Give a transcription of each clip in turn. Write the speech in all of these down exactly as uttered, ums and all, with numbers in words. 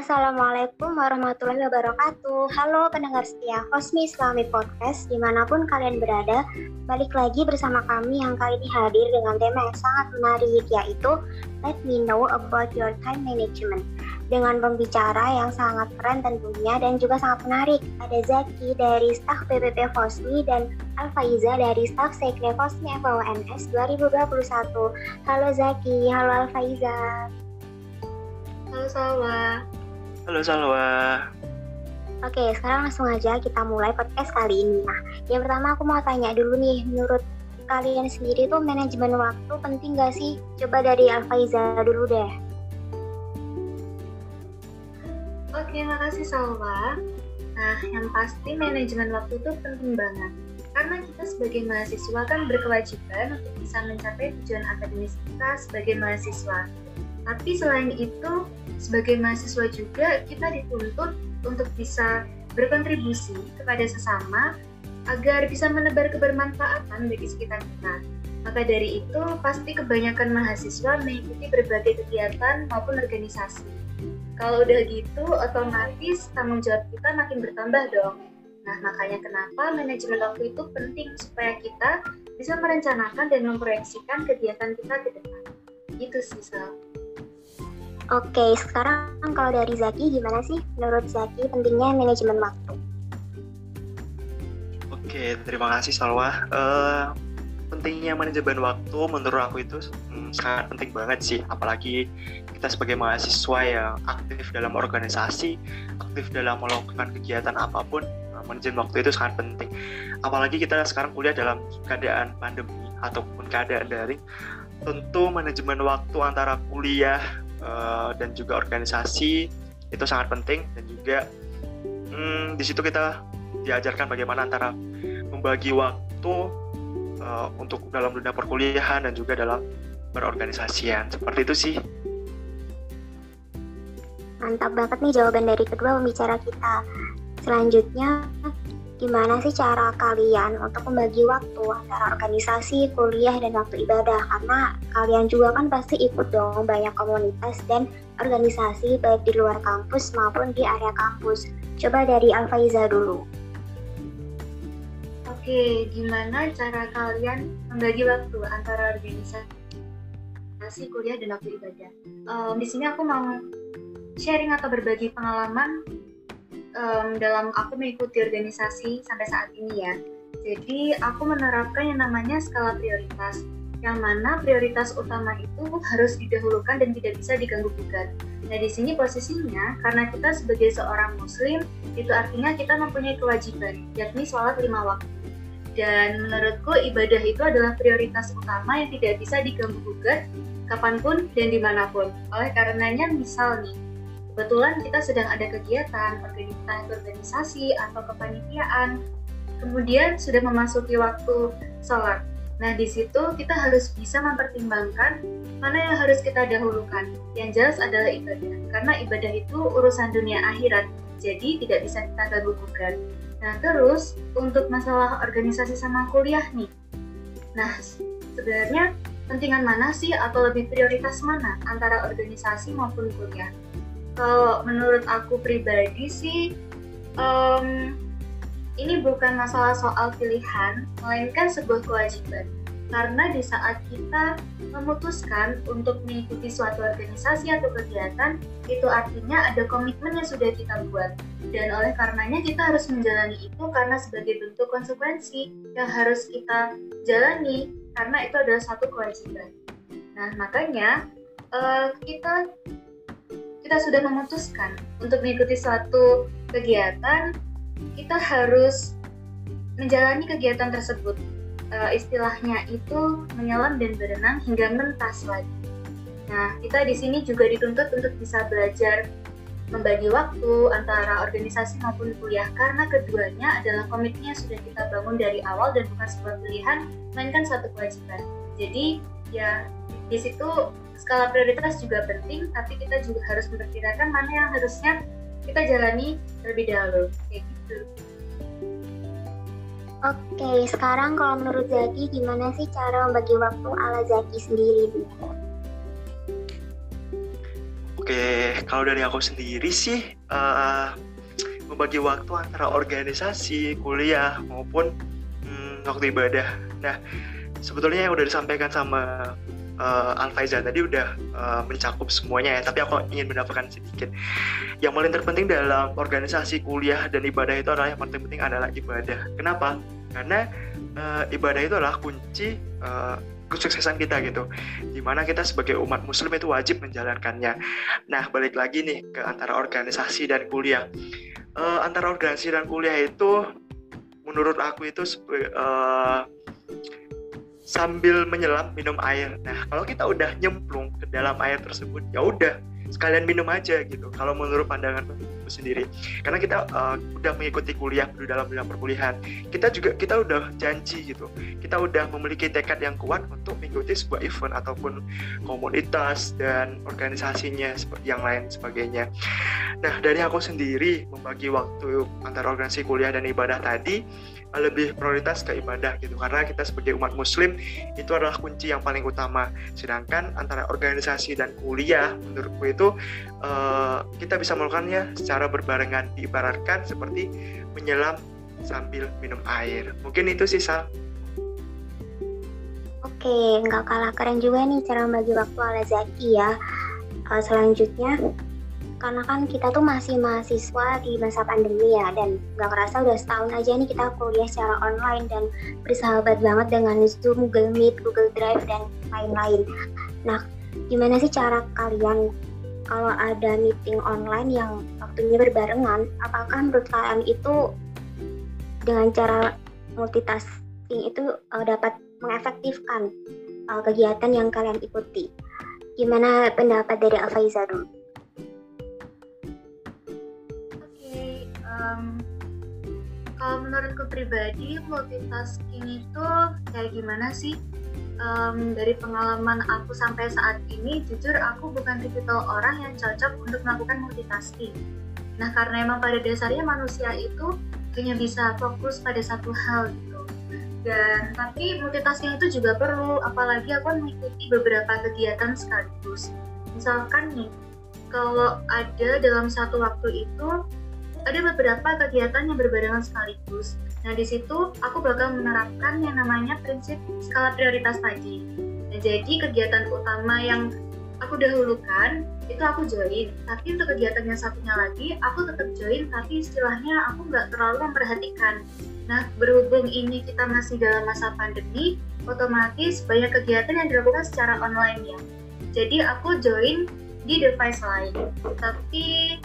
Assalamualaikum warahmatullahi wabarakatuh. Halo pendengar setia FOSMI Islamic Podcast dimanapun kalian berada. Balik lagi bersama kami yang kali ini hadir dengan tema yang sangat menarik, yaitu Let Me Know About Your Time Management, dengan pembicara yang sangat keren tentunya dan juga sangat menarik. Ada Zaki dari staf P P P FOSMI dan Alfaiza dari staf Sekre FOSMI F O N S dua ribu dua puluh satu. Halo Zaki, halo Alfaiza. Halo Salwa. Halo Salwa. Oke, sekarang langsung aja kita mulai podcast kali ini. Nah, yang pertama aku mau tanya dulu nih, menurut kalian sendiri tuh manajemen waktu penting gak sih? Coba dari Alfaiza dulu deh. Oke, makasih Salwa. Nah, yang pasti manajemen waktu itu penting banget, karena kita sebagai mahasiswa kan berkewajiban untuk bisa mencapai tujuan akademis kita sebagai mahasiswa. Tapi selain itu, sebagai mahasiswa juga kita dituntut untuk bisa berkontribusi kepada sesama agar bisa menebar kebermanfaatan bagi sekitar kita. Maka dari itu, pasti kebanyakan mahasiswa mengikuti berbagai kegiatan maupun organisasi. Kalau udah gitu, otomatis tanggung jawab kita makin bertambah dong. Nah, makanya kenapa manajemen waktu itu penting supaya kita bisa merencanakan dan memproyeksikan kegiatan kita ke depan. Itu sih, Sal. Oke, sekarang kalau dari Zaki, gimana sih menurut Zaki pentingnya manajemen waktu? Oke, terima kasih Salwa. Uh, pentingnya manajemen waktu menurut aku itu hmm, sangat penting banget sih. Apalagi kita sebagai mahasiswa yang aktif dalam organisasi, aktif dalam melakukan kegiatan apapun, manajemen waktu itu sangat penting. Apalagi kita sekarang kuliah dalam keadaan pandemi ataupun keadaan daring, tentu manajemen waktu antara kuliah dan juga organisasi itu sangat penting, dan juga hmm, di situ kita diajarkan bagaimana antara membagi waktu uh, untuk dalam dunia perkuliahan dan juga dalam berorganisasian. Seperti itu sih. Mantap banget nih jawaban dari kedua pembicara kita. Selanjutnya, gimana sih cara kalian untuk membagi waktu antara organisasi, kuliah, dan waktu ibadah? Karena kalian juga kan pasti ikut dong banyak komunitas dan organisasi baik di luar kampus maupun di area kampus. Coba dari Alfaiza dulu. Oke, gimana cara kalian membagi waktu antara organisasi, kuliah, dan waktu ibadah? Um, di sini aku mau sharing atau berbagi pengalaman Um, dalam aku mengikuti organisasi sampai saat ini ya. Jadi aku menerapkan yang namanya skala prioritas, yang mana prioritas utama itu harus didahulukan dan tidak bisa diganggu-gugat. Nah di sini posisinya, karena kita sebagai seorang muslim, itu artinya kita mempunyai kewajiban, yakni sholat lima waktu. Dan menurutku ibadah itu adalah prioritas utama yang tidak bisa diganggu-gugat kapanpun dan dimanapun. Oleh karenanya misal nih, kebetulan kita sedang ada kegiatan, organisasi, atau kepanitiaan, kemudian sudah memasuki waktu sholat. Nah, di situ kita harus bisa mempertimbangkan mana yang harus kita dahulukan. Yang jelas adalah ibadah, karena ibadah itu urusan dunia akhirat, jadi tidak bisa kita ganggu-gugat. Nah, terus untuk masalah organisasi sama kuliah nih. Nah, sebenarnya pentingan mana sih atau lebih prioritas mana antara organisasi maupun kuliah? Kalau menurut aku pribadi sih, um, ini bukan masalah soal pilihan, melainkan sebuah kewajiban. Karena di saat kita memutuskan untuk mengikuti suatu organisasi atau kegiatan, itu artinya ada komitmen yang sudah kita buat. Dan oleh karenanya kita harus menjalani itu karena sebagai bentuk konsekuensi yang harus kita jalani, karena itu adalah satu kewajiban. Nah, makanya uh, kita... kita sudah memutuskan untuk mengikuti suatu kegiatan, kita harus menjalani kegiatan tersebut. E, istilahnya itu menyelam dan berenang hingga mentas lagi. Nah, kita di sini juga dituntut untuk bisa belajar membagi waktu antara organisasi maupun kuliah, karena keduanya adalah komitmen yang sudah kita bangun dari awal dan bukan sebuah pilihan, melainkan satu kewajiban. Jadi, ya di situ skala prioritas juga penting, tapi kita juga harus memperkirakan mana yang harusnya kita jalani terlebih dahulu, kayak gitu. Oke, sekarang kalau menurut Zaki, gimana sih cara membagi waktu ala Zaki sendiri? Oke, Oke, kalau dari aku sendiri sih, uh, membagi waktu antara organisasi, kuliah, maupun hmm, waktu ibadah. Nah, sebetulnya yang udah disampaikan sama uh, Alfaiza tadi udah uh, mencakup semuanya ya, tapi aku ingin menambahkan sedikit. Yang paling terpenting dalam organisasi, kuliah, dan ibadah itu adalah, yang paling penting adalah ibadah. Kenapa? Karena uh, ibadah itu adalah kunci uh, kesuksesan kita gitu, dimana kita sebagai umat muslim itu wajib menjalankannya. Nah, balik lagi nih ke antara organisasi dan kuliah. E, antara organisasi dan kuliah itu menurut aku itu e, sambil menyelam minum air. Nah, kalau kita udah nyemplung ke dalam air tersebut, ya udah sekalian minum aja gitu, kalau menurut pandangan aku sendiri. Karena kita e, udah mengikuti kuliah dalam bidang perkuliahan, kita juga kita udah janji gitu, kita udah memiliki tekad yang kuat untuk mengikuti sebuah event ataupun komunitas dan organisasinya yang lain sebagainya. Nah, dari aku sendiri membagi waktu antara organisasi, kuliah, dan ibadah tadi lebih prioritas ke ibadah gitu, karena kita sebagai umat muslim itu adalah kunci yang paling utama. Sedangkan antara organisasi dan kuliah menurutku itu uh, kita bisa melakukannya secara berbarengan, diibaratkan seperti menyelam sambil minum air. Mungkin itu sih, Sal. Oke, nggak kalah keren juga nih cara membagi waktu ala Zaki ya. Uh, selanjutnya, karena kan kita tuh masih mahasiswa di masa pandemi ya, dan gak kerasa udah setahun aja nih kita kuliah secara online dan bersahabat banget dengan Zoom, Google Meet, Google Drive, dan lain-lain. Nah, gimana sih cara kalian kalau ada meeting online yang waktunya berbarengan, apakah menurut kalian itu dengan cara multitasking itu uh, dapat mengefektifkan uh, kegiatan yang kalian ikuti? Gimana pendapat dari Alfaiza dulu? Um, kalau menurutku pribadi, multitasking itu kayak gimana sih? Um, dari pengalaman aku sampai saat ini, jujur aku bukan tipikal orang yang cocok untuk melakukan multitasking. Nah, karena emang pada dasarnya manusia itu hanya bisa fokus pada satu hal gitu. Dan tapi multitasking itu juga perlu, apalagi aku mengikuti beberapa kegiatan sekaligus. Misalkan nih, kalau ada dalam satu waktu itu ada beberapa kegiatan yang berbarengan sekaligus. Nah, di situ aku bakal menerapkan yang namanya prinsip skala prioritas tadi. Nah, jadi kegiatan utama yang aku dahulukan itu aku join, tapi untuk kegiatan yang satunya lagi aku tetap join, tapi istilahnya aku nggak terlalu memperhatikan. Nah, berhubung ini kita masih dalam masa pandemi, otomatis banyak kegiatan yang dilakukan secara online ya. Jadi aku join di device lain, tapi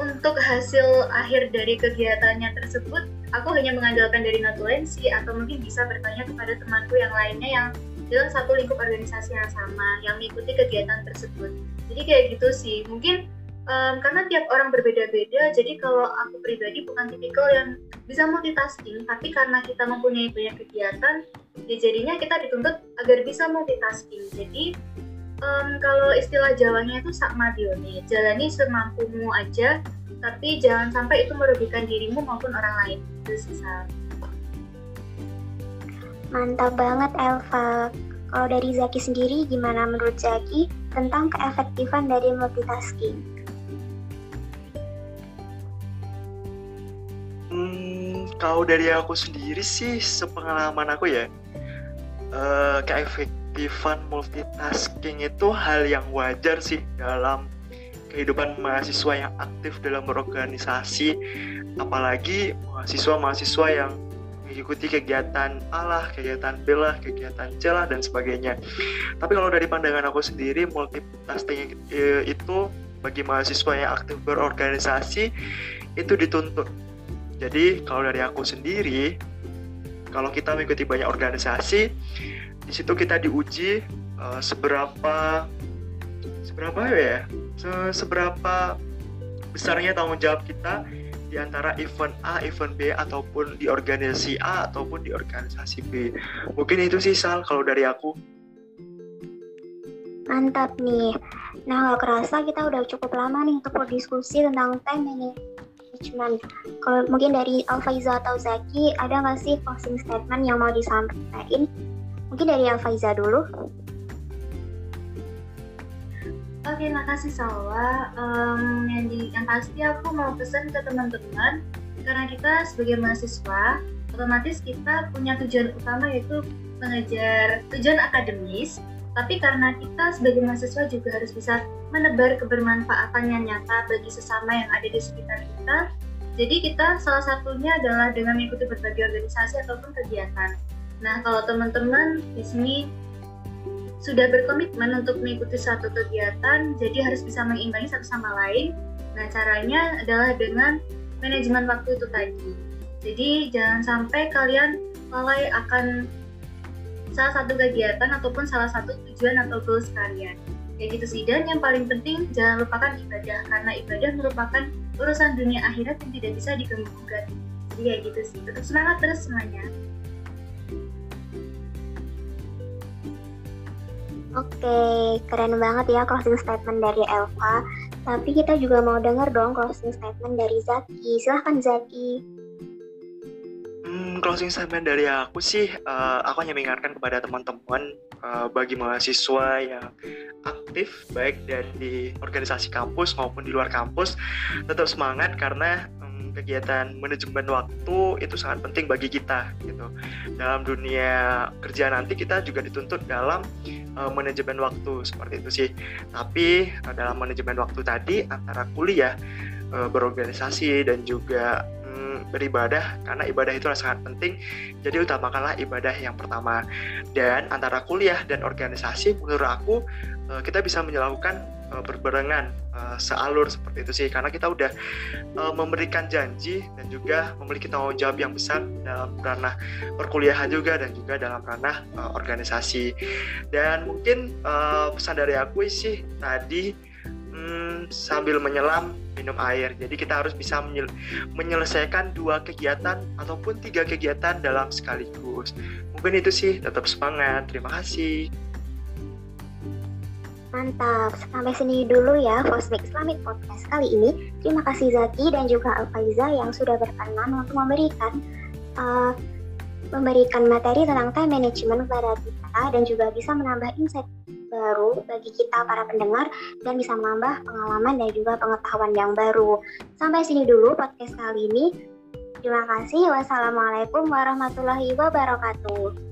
untuk hasil akhir dari kegiatannya tersebut, aku hanya mengandalkan dari notulensi atau mungkin bisa bertanya kepada temanku yang lainnya yang dalam satu lingkup organisasi yang sama, yang mengikuti kegiatan tersebut. Jadi kayak gitu sih, mungkin um, karena tiap orang berbeda-beda, jadi kalau aku pribadi bukan tipikal yang bisa multitasking, tapi karena kita mempunyai banyak kegiatan, ya jadinya kita dituntut agar bisa multitasking. Jadi Um, kalau istilah Jawanya itu sakma dione, jalani semampumu aja, tapi jangan sampai itu merugikan dirimu maupun orang lain. Itu sisa. Mantap banget, Elva. Kalau dari Zaki sendiri, gimana menurut Zaki tentang keefektifan dari multitasking? Hmm, kalau dari aku sendiri sih, sepengalaman aku ya, uh, keefektifan Keefektifan multitasking itu hal yang wajar sih dalam kehidupan mahasiswa yang aktif dalam berorganisasi, apalagi mahasiswa-mahasiswa yang mengikuti kegiatan A lah, kegiatan B lah, kegiatan C lah, dan sebagainya. Tapi kalau dari pandangan aku sendiri, multitasking itu bagi mahasiswa yang aktif berorganisasi itu dituntut. Jadi kalau dari aku sendiri, kalau kita mengikuti banyak organisasi, di situ kita diuji uh, seberapa seberapa ya se- seberapa besarnya tanggung jawab kita di antara event A, event B, ataupun di organisasi A ataupun di organisasi B. Mungkin itu sih, Sal, kalau dari aku. Mantap nih. Nah, gak kerasa kita udah cukup lama nih untuk berdiskusi tentang time management. Kalau mungkin dari Alfaiza atau Zaki, ada nggak sih closing statement yang mau disampaikan? Mungkin dari Alfaiza dulu. Oke, makasih Salwa. Um, yang, di, yang pasti aku mau pesan ke teman-teman, karena kita sebagai mahasiswa, otomatis kita punya tujuan utama yaitu mengejar tujuan akademis, tapi karena kita sebagai mahasiswa juga harus bisa menebar kebermanfaatan yang nyata bagi sesama yang ada di sekitar kita. Jadi kita salah satunya adalah dengan mengikuti berbagai organisasi ataupun kegiatan. Nah, kalau teman-teman di sini sudah berkomitmen untuk mengikuti satu kegiatan, jadi harus bisa mengimbangi satu sama lain. Nah, caranya adalah dengan manajemen waktu itu tadi. Jadi, jangan sampai kalian lalai akan salah satu kegiatan ataupun salah satu tujuan atau goals kalian. Ya gitu sih, dan yang paling penting jangan lupakan ibadah, karena ibadah merupakan urusan dunia akhirat yang tidak bisa diganggu-gugat. Jadi ya gitu sih, tetap semangat terus semuanya. Oke, keren banget ya closing statement dari Elva. Tapi kita juga mau denger dong closing statement dari Zaki. Silahkan Zaki. Hmm, closing statement dari aku sih, uh, aku hanya mengingatkan kepada teman-teman, uh, bagi mahasiswa yang aktif baik dari organisasi kampus maupun di luar kampus, tetap semangat karena um, kegiatan manajemen waktu itu sangat penting bagi kita gitu. Dalam dunia kerja nanti kita juga dituntut dalam manajemen waktu seperti itu sih. Tapi dalam manajemen waktu tadi antara kuliah, berorganisasi dan juga hmm, beribadah, karena ibadah itu sangat penting. Jadi utamakanlah ibadah yang pertama. Dan antara kuliah dan organisasi menurut aku kita bisa melakukan berbarengan sealur seperti itu sih, karena kita udah memberikan janji dan juga memiliki tanggung jawab yang besar dalam ranah perkuliahan juga dan juga dalam ranah organisasi. Dan mungkin pesan dari aku sih tadi, hmm, sambil menyelam minum air. Jadi kita harus bisa menyel- menyelesaikan dua kegiatan ataupun tiga kegiatan dalam sekaligus. Mungkin itu sih, tetap semangat. Terima kasih. Mantap, sampai sini dulu ya FOSMI Islamic Podcast kali ini. Terima kasih Zaki dan juga Alfaiza yang sudah berkenan untuk memberikan uh, memberikan materi tentang time management kepada kita dan juga bisa menambah insight baru bagi kita para pendengar dan bisa menambah pengalaman dan juga pengetahuan yang baru. Sampai sini dulu podcast kali ini. Terima kasih. Wassalamualaikum warahmatullahi wabarakatuh.